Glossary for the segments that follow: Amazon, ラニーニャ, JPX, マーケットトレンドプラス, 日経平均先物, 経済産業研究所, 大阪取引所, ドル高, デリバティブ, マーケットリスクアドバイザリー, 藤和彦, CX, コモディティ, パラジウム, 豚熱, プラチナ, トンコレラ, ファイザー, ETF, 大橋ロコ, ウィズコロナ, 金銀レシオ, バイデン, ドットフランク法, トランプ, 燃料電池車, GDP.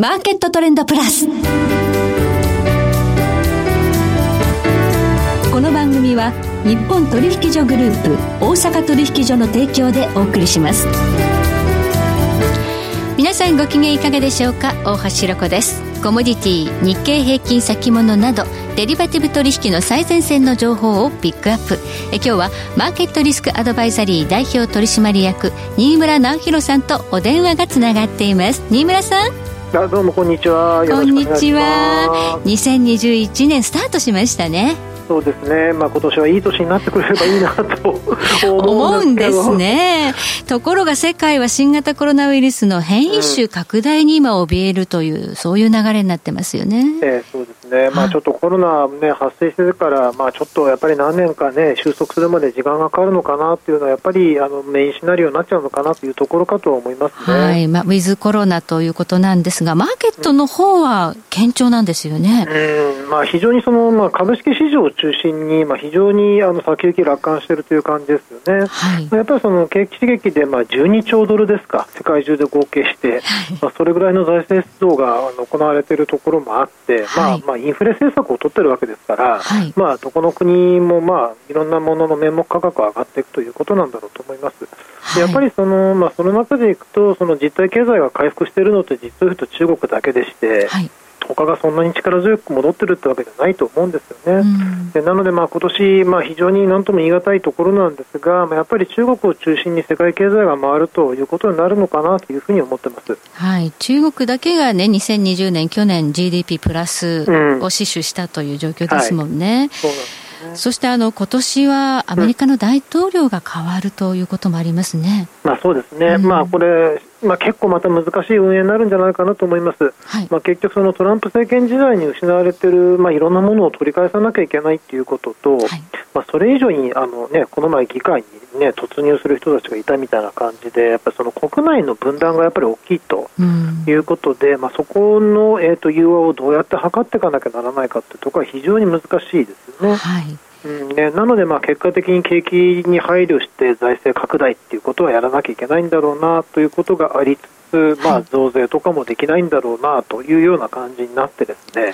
マーケットトレンドプラス。この番組は日本取引所グループ大阪取引所の提供でお送りします。皆さんご機嫌いかがでしょうか。大橋ロコです。コモディティ、日経平均先物などデリバティブ取引の最前線の情報をピックアップ。今日はマーケットリスクアドバイザリー代表取締役新村直弘さんとお電話がつながっています。新村さん、どうもこんにちは。よろしくお願いします。こんにちは。2021年スタートしましたね。そうですね、今年はいい年になってくれればいいなと思うんですね。ところが世界は新型コロナウイルスの変異種拡大に今怯えるという、そういう流れになってますよね。そうですね、ちょっとコロナ、発生してから、ちょっとやっぱり何年か、収束するまで時間がかかるのかなというのはやっぱりメインシナリオになっちゃうのかなというところかと思いますね。はい、ウィズコロナということなんですが、マーケットの方は堅調なんですよね。非常に株式市場中心に、非常に先行き楽観しているという感じですよね。はい、やっぱり景気刺激で、12兆ドルですか、世界中で合計して、それぐらいの財政出動が行われているところもあって、インフレ政策を取っているわけですから、どこの国も、いろんなものの名目価格が上がっていくということなんだろうと思います。やっぱりその中でいくと、実体経済が回復しているのって実を言うと中国だけでして、他がそんなに力強く戻ってるってわけじゃないと思うんですよね。で、なので今年、非常に何とも言い難いところなんですが、やっぱり中国を中心に世界経済が回るということになるのかなというふうに思ってます。はい、中国だけがね、2020年去年 GDP プラスを死守したという状況ですもんね。そうなんですね。そして今年はアメリカの大統領が変わるということもありますね。そうですね。これ結構また難しい運営になるんじゃないかなと思います。結局トランプ政権時代に失われている、いろんなものを取り返さなきゃいけないということと、それ以上にこの前議会に、突入する人たちがいたみたいな感じで、やっぱり国内の分断がやっぱり大きいということで、そこの、融和をどうやって図っていかなきゃならないかというところは非常に難しいですよね。なので結果的に景気に配慮して財政拡大っていうことはやらなきゃいけないんだろうなということがありつつ、増税とかもできないんだろうなというような感じになってですね、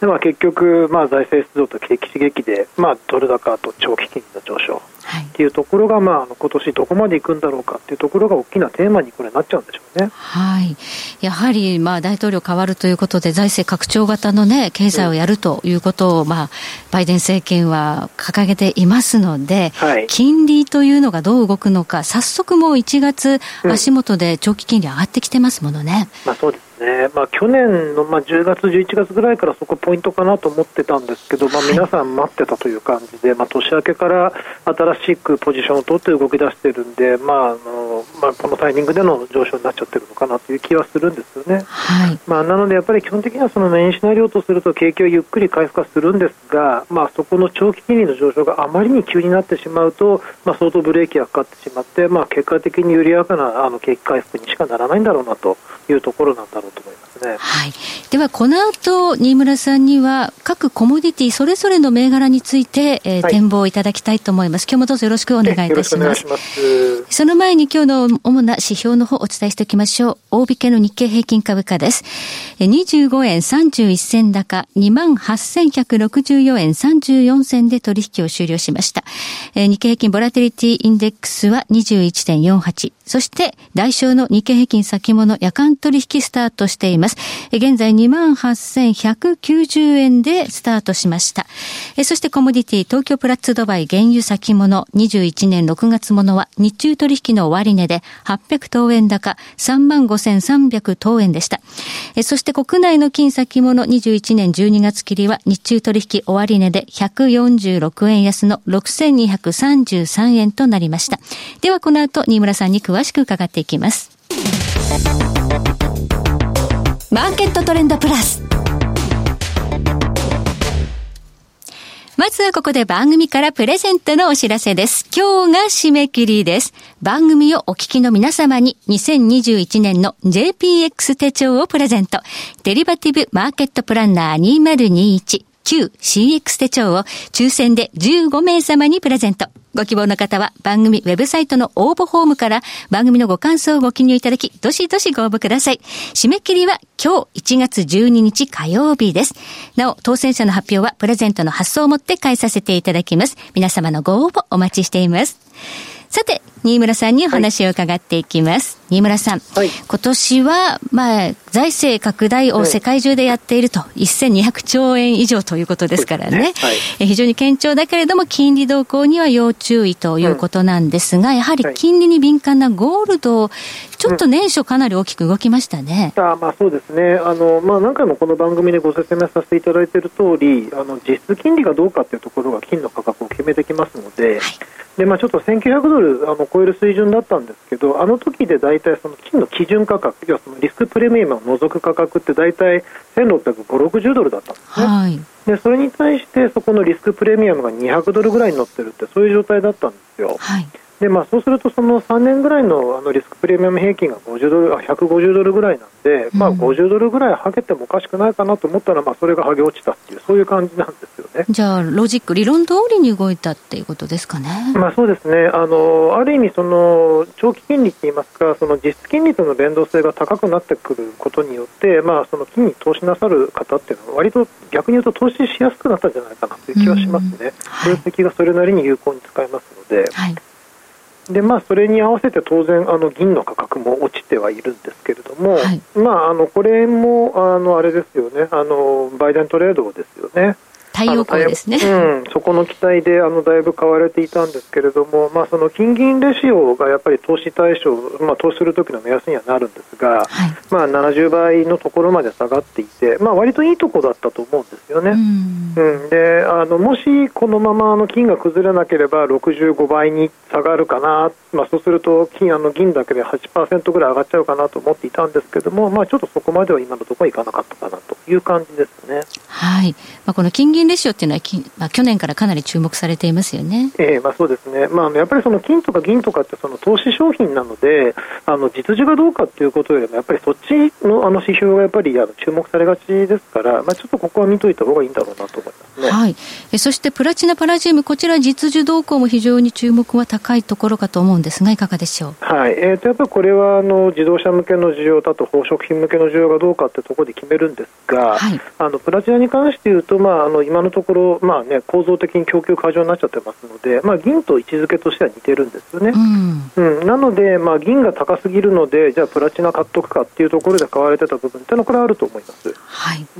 で結局財政出動と景気刺激でドル高と長期金利の上昇っていうところが今年どこまでいくんだろうかっていうところが大きなテーマにこれなっちゃうんでしょうね。やはり大統領変わるということで財政拡張型のね、経済をやるということをバイデン政権は掲げていますので、金利というのがどう動くのか、早速もう1月足元で長期金利上がってきてますものね。そうです。去年の10月11月ぐらいからそこポイントかなと思ってたんですけど、皆さん待ってたという感じで、年明けから新しくポジションを取って動き出してるんで、このタイミングでの上昇になっちゃってるのかなという気はするんですよね。なのでやっぱり基本的にはメインシナリオとすると景気はゆっくり回復はするんですが、そこの長期金利の上昇があまりに急になってしまうと、相当ブレーキがかかってしまって、結果的に緩やかな景気回復にしかならないんだろうなというところなんだろうと思いますね。ではこの後新村さんには各コモディティそれぞれの銘柄について、展望をいただきたいと思います。今日もどうぞよろしくお願いいたします。その前に今日の主な指標の方をお伝えしておきましょう。大引けの日経平均株価です。25円31銭高 28,164 円34銭で取引を終了しました。日経平均ボラテリティインデックスは 21.48、 そして来週の日経平均先物夜間取引スタートしています。現在 28,190 円でスタートしました。そしてコモディティ東京プラッツドバイ原油先物21年6月ものは日中取引の終値で800等円高 35,300 等円でした。そして国内の金先物21年12月切りは日中取引終値で146円安の 6,233 円となりました。ではこの後新村さんに詳しく伺っていきます。マーケットトレンドプラス。まずはここで番組からプレゼントのお知らせです。今日が締め切りです。番組をお聞きの皆様に2021年の JPX 手帳をプレゼント。デリバティブマーケットプランナー2021。旧 CX 手帳を抽選で15名様にプレゼント。ご希望の方は番組ウェブサイトの応募フォームから番組のご感想をご記入いただき、どしどしご応募ください。締め切りは今日1月12日火曜日です。なお、当選者の発表はプレゼントの発送をもって返させていただきます。皆様のご応募お待ちしています。さて、新村さんにお話を伺っていきます。新村さん、今年は、財政拡大を世界中でやっていると、1200兆円以上ということですからね、非常に堅調だけれども、金利動向には要注意ということなんですが、やはり金利に敏感なゴールド、ちょっと年初かなり大きく動きましたね。そうですね。何回もこの番組でご説明させていただいている通り、実質金利がどうかというところが金の価格を決めてきますので、でちょっと1900ドル超える水準だったんですけど、あの時で大体その金の基準価格、要はそのリスクプレミアムを除く価格って大体1650、60ドルだったんですね。でそれに対してそこのリスクプレミアムが200ドルぐらいに乗ってるって、そういう状態だったんですよ。でそうするとその3年ぐらいのリスクプレミアム平均が150ドルぐらいなんで、50ドルぐらいはげてもおかしくないかなと思ったら、それがはげ落ちたっていう、そういう感じなんですよね。じゃあロジック、理論通りに動いたっていうことですかね。そうですね。ある意味その長期金利といいますか、その実質金利との連動性が高くなってくることによって、その金に投資なさる方っていうのは割と逆に言うと投資しやすくなったんじゃないかなという気はしますね。分析がそれなりに有効に使えますので、でそれに合わせて当然銀の価格も落ちてはいるんですけれども、これもあれですよね、バイデントレードですよね、太陽光ですね、そこの期待でだいぶ買われていたんですけれども、その金銀レシオがやっぱり投資対象、投資する時の目安にはなるんですが、70倍のところまで下がっていて、割といいとこだったと思うんですよね。でもしこのまま金が崩れなければ65倍に下がるかな、そうすると銀だけで 8% ぐらい上がっちゃうかなと思っていたんですけれども、ちょっとそこまでは今のところいかなかったかなという感じですね。この金銀レシオというのは、去年からかなり注目されていますよね。そうですね。やっぱりその金とか銀とかってその投資商品なので、実需がどうかということよりもやっぱりそっち の指標がやっぱり注目されがちですから、ちょっとここは見といた方がいいんだろうなと思いますね。そしてプラチナパラジウム、こちら実需動向も非常に注目は高いところかと思うんですが、いかがでしょう。やっぱりこれは自動車向けの需要だと宝飾品向けの需要がどうかってところで決めるんですが、プラチナに関して言うと、今のところ、構造的に供給過剰になっちゃってますので、銀と位置づけとしては似てるんですよね。なので、銀が高すぎるので、じゃあプラチナ買っとくかっていうところで買われてた部分っていうのはこれはあると思います。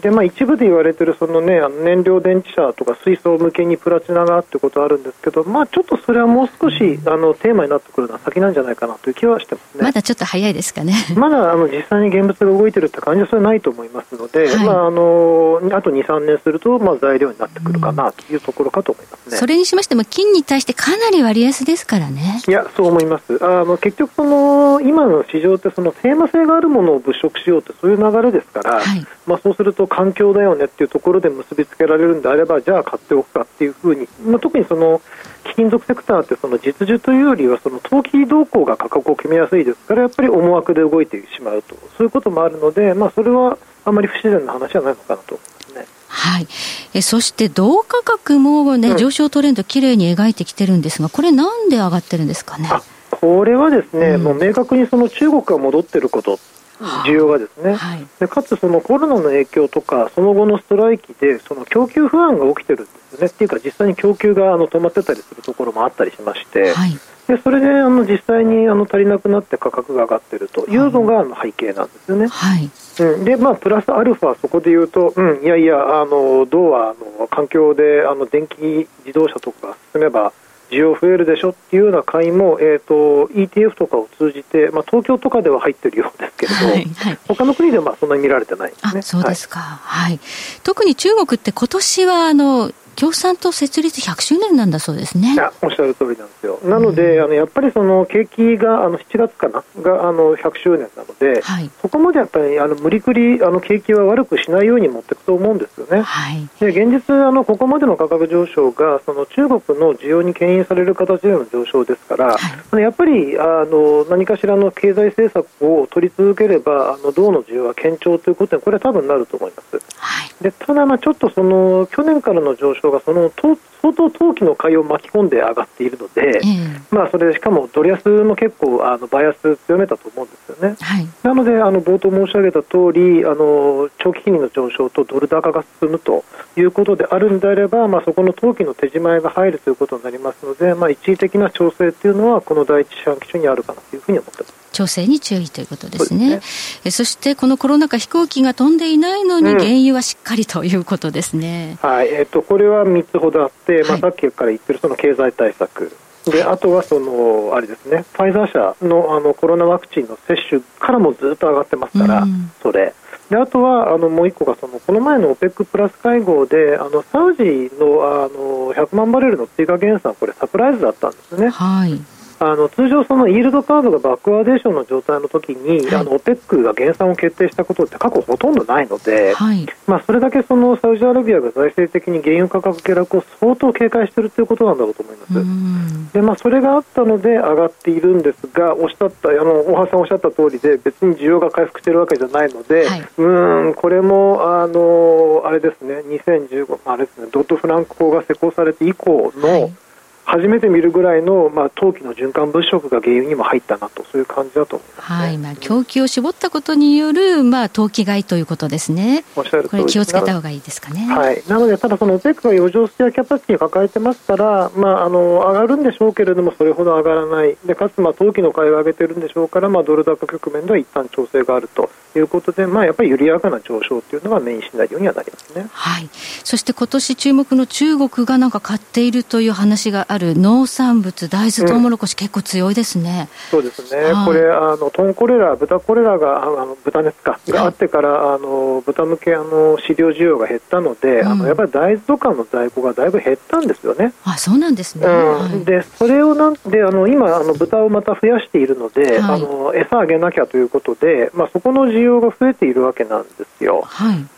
で一部で言われてるその、燃料電池車とか水素向けにプラチナがってことはあるんですけど、ちょっとそれはもう少しテーマになってくるのは先なんじゃないかなという気はしてますね。まだちょっと早いですかね。まだ実際に現物が動いてるって感じはそれないと思いますので、あと 2,3 年すると材料になってくるかなというところかと思いますね。それにしましても金に対してかなり割安ですからね。そう思います。結局その今の市場ってそのテーマ性があるものを物色しようってそういう流れですから、そうすると環境だよねっていうところで結びつけられるんであれば、じゃあ買っておくかっていうふうに、特にその貴金属セクターってその実需というよりはその投機動向が価格を決めやすいですから、やっぱり思惑で動いてしまうとそういうこともあるので、それはあまり不自然な話じゃないのかなと。そして銅価格も、上昇トレンドきれいに描いてきてるんですが、これなんで上がってるんですかね。これはですね、もう明確にその中国が戻ってること、需要がですね、でかつそのコロナの影響とかその後のストライキでその供給不安が起きてるんですよね。っていうか実際に供給が止まってたりするところもあったりしまして、でそれで実際に足りなくなって価格が上がっているというのが背景なんですよね。でプラスアルファそこで言うと、銅は環境で電気自動車とかが進めば需要増えるでしょっていうような買いも、ETF とかを通じて、東京とかでは入ってるようですけれど、他の国ではそんなに見られてないですね。そうですか。特に中国って今年は共産党設立100周年なんだそうですね。おっしゃる通りなんですよ。なので、やっぱりその景気が7月かなが100周年なので、そこまでやっぱり無理くり景気は悪くしないように持っていくと思うんですよね。で現実ここまでの価格上昇がその中国の需要に牽引される形での上昇ですから、やっぱり何かしらの経済政策を取り続ければ銅の需要は堅調ということにこれは多分なると思います。でただ、ちょっとその去年からの上昇がその相当投機の買いを巻き込んで上がっているので、それしかもドル安も結構バイアス強めたと思うんですよね、はい、なので冒頭申し上げた通り長期金利の上昇とドル高が進むということであるのであれば、そこの投機の手締まいが入るということになりますので、一時的な調整というのはこの第一四半期中にあるかなというふうに思っています。調整に注意ということです ね。そしてこのコロナ禍飛行機が飛んでいないのに原油はしっかりということですね、はい、これは3つほどあって、さっきから言っているその経済対策で、あとはそのあれですね、ファイザー社 のコロナワクチンの接種からもずっと上がってますから、それであとはもう一個がそのこの前の OPEC プラス会合でサウジ の100万バレルの追加減産、これサプライズだったんですね、はい、通常そのイールドカーブがバックワーデーションの状態の時に、OPEC が減産を決定したことって過去ほとんどないので、それだけそのサウジアラビアが財政的に原油価格下落を相当警戒しているということなんだろうと思います。で、それがあったので上がっているんですが、大橋さんおっしゃった通りで別に需要が回復しているわけじゃないので、これもあれですね、2015、あれですね、ドットフランク法が施行されて以降の、初めて見るぐらいの、投機の循環物色が原油にも入ったなと、そういう感じだと思います、ね、はい、供給を絞ったことによる、投機買いということですね。おっしゃる通り、これ気をつけた方がいいですかね。なので、ただその OPEC が余剰水やキャパシティを抱えてますから、上がるんでしょうけれどもそれほど上がらないで、かつ投機の買いを上げてるんでしょうから、ドル高局面では一旦調整があるということで、やっぱり緩やかな上昇というのがメインシナリオにはなりますね。そして今年注目の中国が買っているという話がある農産物、大豆、トウモロコシ、結構強いですね。そうですね、これトンコレラ、豚コレラが豚熱かがあってから、豚向け飼料需要が減ったので、やっぱり大豆とかの在庫がだいぶ減ったんですよね。そうなんですね、でそれをなんで今豚をまた増やしているので、餌あげなきゃということで、そこの需要が増えているわけなんですよ、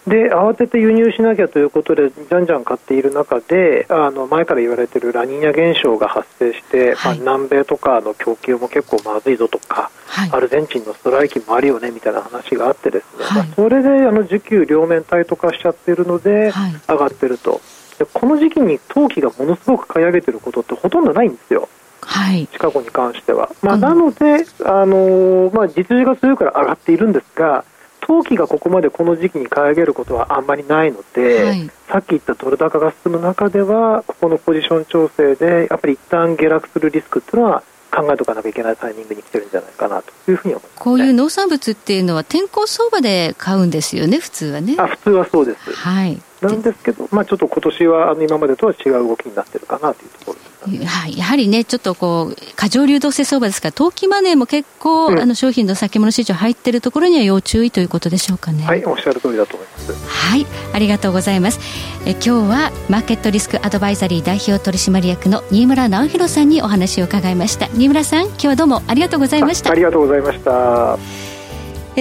で慌てて輸入しなきゃということでじゃんじゃん買っている中で、前から言われているラニーニャ現象が発生して、南米とかの供給も結構まずいぞとか、アルゼンチンのストライキもあるよねみたいな話があってですね、それで需給両面体と化しちゃっているので、上がってると。でこの時期に投機がものすごく買い上げてることってほとんどないんですよ、近くに関しては、なので実需が強いから上がっているんですが、投機がここまでこの時期に買い上げることはあんまりないので、さっき言ったドル高が進む中ではここのポジション調整でやっぱり一旦下落するリスクというのは考えとかなきゃいけないタイミングに来てるんじゃないかなというふうに思いますね。こういう農産物っていうのは天候相場で買うんですよね、普通はね。普通はそうです、なんですけど、ちょっと今年は今までとは違う動きになってるかなというところです。やはりね、ちょっとこう過剰流動性相場ですから、投機マネーも結構、商品の先物市場入っているところには要注意ということでしょうかね。おっしゃる通りだと思います。ありがとうございます。今日はマーケットリスクアドバイザリー代表取締役の新村直弘さんにお話を伺いました。新村さん、今日はどうもありがとうございました。ありがとうございました。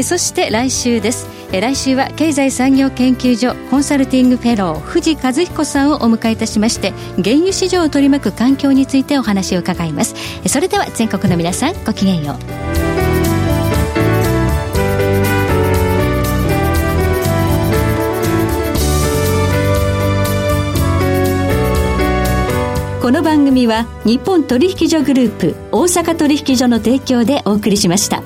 そして来週です。来週は経済産業研究所コンサルティングフェロー藤和彦さんをお迎えいたしまして、原油市場を取り巻く環境についてお話を伺います。それでは全国の皆さん、ごきげんよう。この番組は日本取引所グループ大阪取引所の提供でお送りしました。